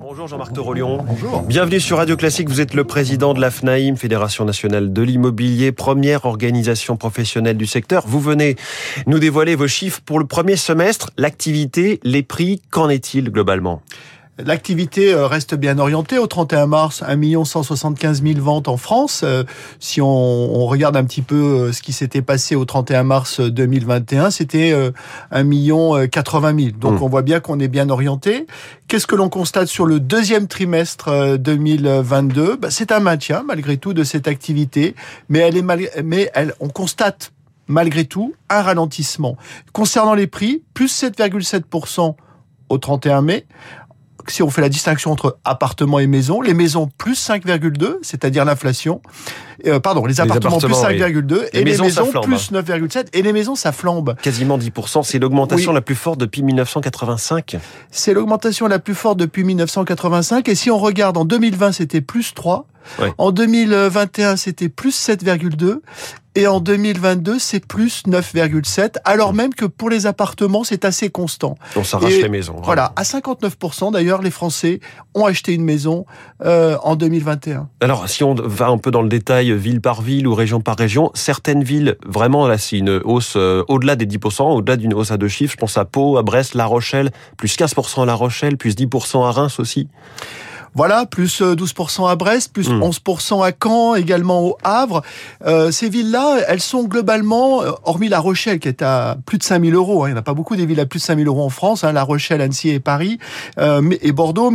Bonjour Jean-Marc Torrollion. Bonjour. Bienvenue sur Radio Classique. Vous êtes le président de la FNAIM, Fédération Nationale de l'Immobilier, première organisation professionnelle du secteur. Vous venez nous dévoiler vos chiffres pour le premier semestre. L'activité, les prix, qu'en est-il globalement ? L'activité reste bien orientée. Au 31 mars, 1 175 000 ventes en France. Si on regarde un petit peu ce qui s'était passé au 31 mars 2021, c'était 1 80 000. Donc on voit bien qu'on est bien orienté. Qu'est-ce que l'on constate sur le deuxième trimestre 2022 ? C'est un maintien malgré tout de cette activité, on constate malgré tout un ralentissement. Concernant les prix, plus 7,7% au 31 mai. Si on fait la distinction entre appartements et maisons, les maisons plus 5,2, c'est-à-dire l'inflation, les appartements plus 5,2, oui. Et les maisons plus 9,7, et les maisons ça flambe. Quasiment 10%, c'est l'augmentation la plus forte depuis 1985. C'est l'augmentation la plus forte depuis 1985, et si on regarde en 2020 c'était plus 3, oui. En 2021 c'était plus 7,2, et en 2022 c'est plus 9,7, alors même que pour les appartements c'est assez constant. On s'arrache les maisons. Vraiment. Voilà, à 59% d'ailleurs les Français ont acheté une maison en 2021. Alors si on va un peu dans le détail, ville par ville ou région par région, certaines villes, vraiment là c'est une hausse au-delà des 10%, au-delà d'une hausse à deux chiffres, je pense à Pau, à Brest, La Rochelle, plus 15% à La Rochelle, plus 10% à Reims aussi. Voilà, plus 12% à Brest, plus 11% à Caen, également au Havre. Ces villes-là, elles sont globalement, hormis La Rochelle qui est à plus de 5 000 €, il n'y en a pas beaucoup des villes à plus de 5 000 € en France, La Rochelle, Annecy et Paris, et Bordeaux,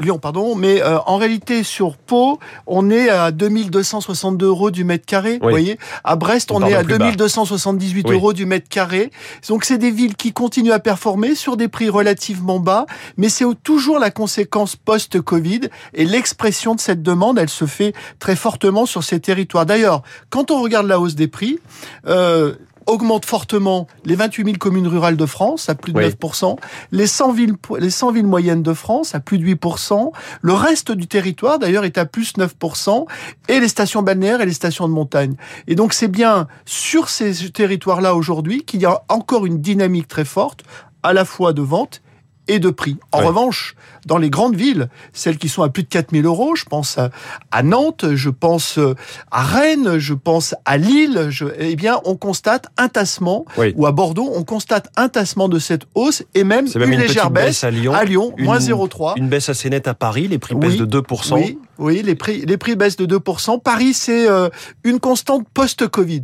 Lyon, pardon. Mais en réalité, sur Pau, on est à 2 262 € du mètre carré, oui. Vous voyez. À Brest, on est à 2 278 oui. euros du mètre carré. Donc, c'est des villes qui continuent à performer sur des prix relativement bas, mais c'est toujours la conséquence post-Covid. Et l'expression de cette demande, elle se fait très fortement sur ces territoires. D'ailleurs, quand on regarde la hausse des prix, augmente fortement les 28 000 communes rurales de France à plus de 9%, les 100 villes moyennes de France à plus de 8%, le reste du territoire d'ailleurs est à plus 9%, et les stations balnéaires et les stations de montagne. Et donc c'est bien sur ces territoires-là aujourd'hui qu'il y a encore une dynamique très forte, à la fois de vente et de prix. En revanche, dans les grandes villes, celles qui sont à plus de 4 000 €, je pense à Nantes, je pense à Rennes, je pense à Lille, on constate un tassement, ou à Bordeaux, on constate un tassement de cette hausse, et même une légère baisse à Lyon, moins 0,3. Une baisse assez nette à Paris, les prix baissent de 2%. Oui, les prix baissent de 2%. Paris, c'est une constante post-Covid.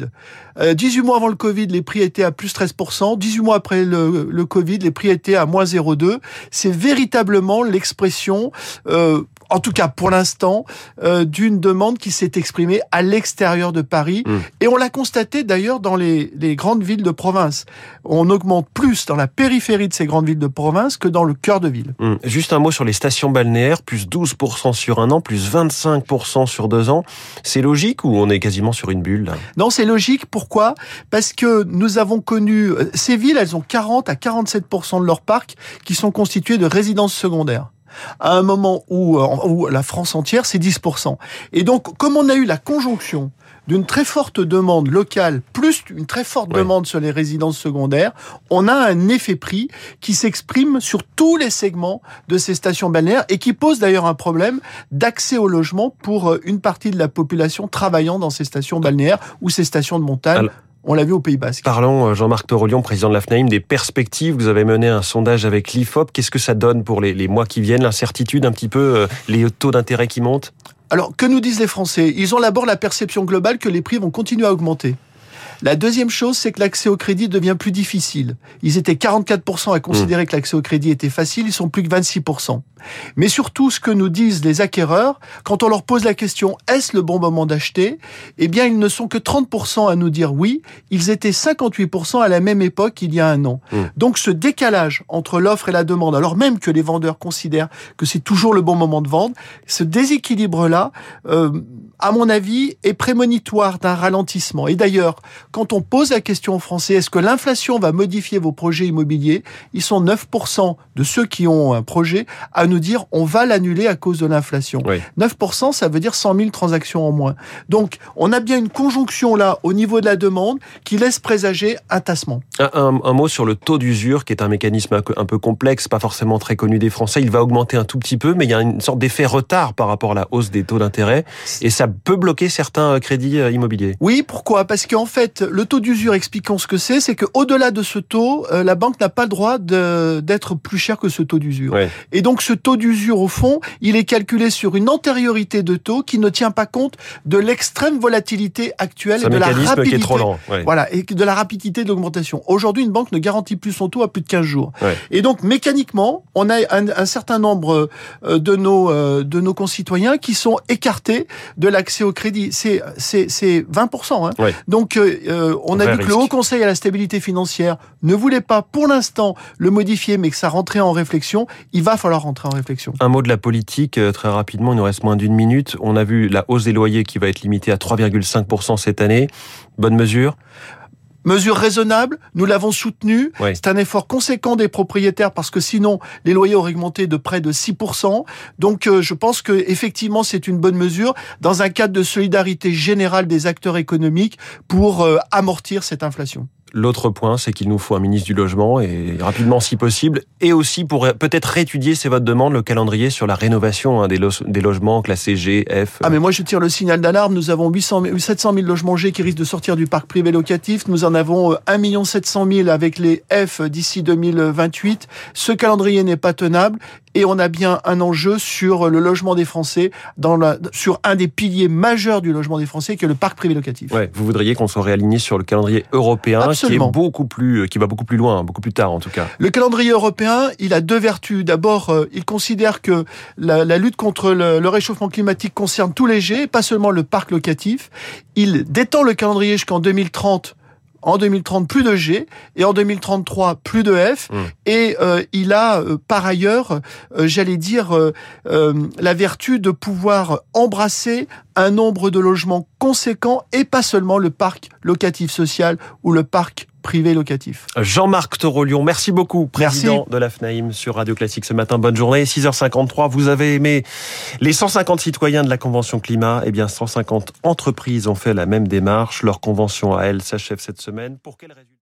18 mois avant le Covid, les prix étaient à plus 13%. 18 mois après le Covid, les prix étaient à moins 0,2. C'est véritablement l'expression, en tout cas pour l'instant, d'une demande qui s'est exprimée à l'extérieur de Paris. Et on l'a constaté d'ailleurs dans les grandes villes de province. On augmente plus dans la périphérie de ces grandes villes de province que dans le cœur de ville. Juste un mot sur les stations balnéaires, plus 12% sur un an, plus 25% sur 2 ans. C'est logique ou on est quasiment sur une bulle là ? Non, c'est logique. Pourquoi ? Parce que nous avons connu... Ces villes, elles ont 40 à 47% de leur parc qui sont constitués de résidences secondaires. À un moment où la France entière, c'est 10%. Et donc, comme on a eu la conjonction d'une très forte demande locale, plus une très forte demande sur les résidences secondaires, on a un effet prix qui s'exprime sur tous les segments de ces stations balnéaires et qui pose d'ailleurs un problème d'accès au logement pour une partie de la population travaillant dans ces stations balnéaires ou ces stations de montagne. On l'a vu au Pays Basque. Parlons, Jean-Marc Torrollion, président de la FNAIM, des perspectives. Vous avez mené un sondage avec l'IFOP. Qu'est-ce que ça donne pour les mois qui viennent ? L'incertitude un petit peu, les taux d'intérêt qui montent ? Alors, que nous disent les Français ? Ils ont d'abord la perception globale que les prix vont continuer à augmenter. La deuxième chose, c'est que l'accès au crédit devient plus difficile. Ils étaient 44% à considérer que l'accès au crédit était facile, ils sont plus que 26%. Mais surtout, ce que nous disent les acquéreurs, quand on leur pose la question « Est-ce le bon moment d'acheter ?», eh bien, ils ne sont que 30% à nous dire oui. Ils étaient 58% à la même époque, il y a un an. Donc, ce décalage entre l'offre et la demande, alors même que les vendeurs considèrent que c'est toujours le bon moment de vendre, ce déséquilibre-là, à mon avis, est prémonitoire d'un ralentissement. Et d'ailleurs, quand on pose la question aux Français, est-ce que l'inflation va modifier vos projets immobiliers ? Ils sont 9% de ceux qui ont un projet à nous dire on va l'annuler à cause de l'inflation. Oui. 9%, ça veut dire 100 000 transactions en moins. Donc, on a bien une conjonction là, au niveau de la demande, qui laisse présager un tassement. Un mot sur le taux d'usure, qui est un mécanisme un peu complexe, pas forcément très connu des Français. Il va augmenter un tout petit peu, mais il y a une sorte d'effet retard par rapport à la hausse des taux d'intérêt, et ça peut bloquer certains crédits immobiliers. Oui, pourquoi ? Parce qu'en fait, le taux d'usure, expliquons ce que c'est qu'au-delà de ce taux, la banque n'a pas le droit d'être plus chère que ce taux d'usure. Ouais. Et donc, ce taux d'usure, au fond, il est calculé sur une antériorité de taux qui ne tient pas compte de l'extrême volatilité actuelle et de la rapidité. Qui est trop lent, ouais. Voilà, et de la rapidité d'augmentation. Aujourd'hui, une banque ne garantit plus son taux à plus de 15 jours. Ouais. Et donc, mécaniquement, on a un certain nombre de nos concitoyens qui sont écartés de l'accès au crédit. C'est 20%. Hein. Ouais. Donc, on a dit que le Haut Conseil à la stabilité financière ne voulait pas, pour l'instant, le modifier, mais que ça rentrait en réflexion. Il va falloir rentrer en réflexion. Un mot de la politique, très rapidement, il nous reste moins d'une minute. On a vu la hausse des loyers qui va être limitée à 3,5% cette année. Bonne mesure ? Mesure raisonnable, nous l'avons soutenue. Oui. C'est un effort conséquent des propriétaires parce que sinon, les loyers auraient augmenté de près de 6%. Donc, je pense que effectivement, c'est une bonne mesure dans un cadre de solidarité générale des acteurs économiques pour amortir cette inflation. L'autre point, c'est qu'il nous faut un ministre du Logement, et rapidement si possible, et aussi pour peut-être réétudier, c'est votre demande, le calendrier sur la rénovation hein, des logements classés G, F... Ah mais moi je tire le signal d'alarme, nous avons 700 000 logements G qui risquent de sortir du parc privé locatif, nous en avons 1 700 000 avec les F d'ici 2028, ce calendrier n'est pas tenable, et on a bien un enjeu sur le logement des Français, sur un des piliers majeurs du logement des Français, qui est le parc privé locatif. Ouais, vous voudriez qu'on soit réaligné sur le calendrier européen. Absolument. Qui va beaucoup plus loin, beaucoup plus tard en tout cas. Le calendrier européen, il a deux vertus. D'abord, il considère que la lutte contre le réchauffement climatique concerne tous les G, pas seulement le parc locatif. Il détend le calendrier jusqu'en 2030. En 2030, plus de G, et en 2033, plus de F. Et il a, par ailleurs, la vertu de pouvoir embrasser un nombre de logements conséquents, et pas seulement le parc locatif social ou le parc privé locatif. Jean-Marc Torrollion, merci beaucoup, président de la FNAIM sur Radio Classique ce matin. Bonne journée, 6h53. Vous avez aimé les 150 citoyens de la Convention Climat. Eh bien, 150 entreprises ont fait la même démarche. Leur convention à elles s'achève cette semaine. Pour quel résultat ?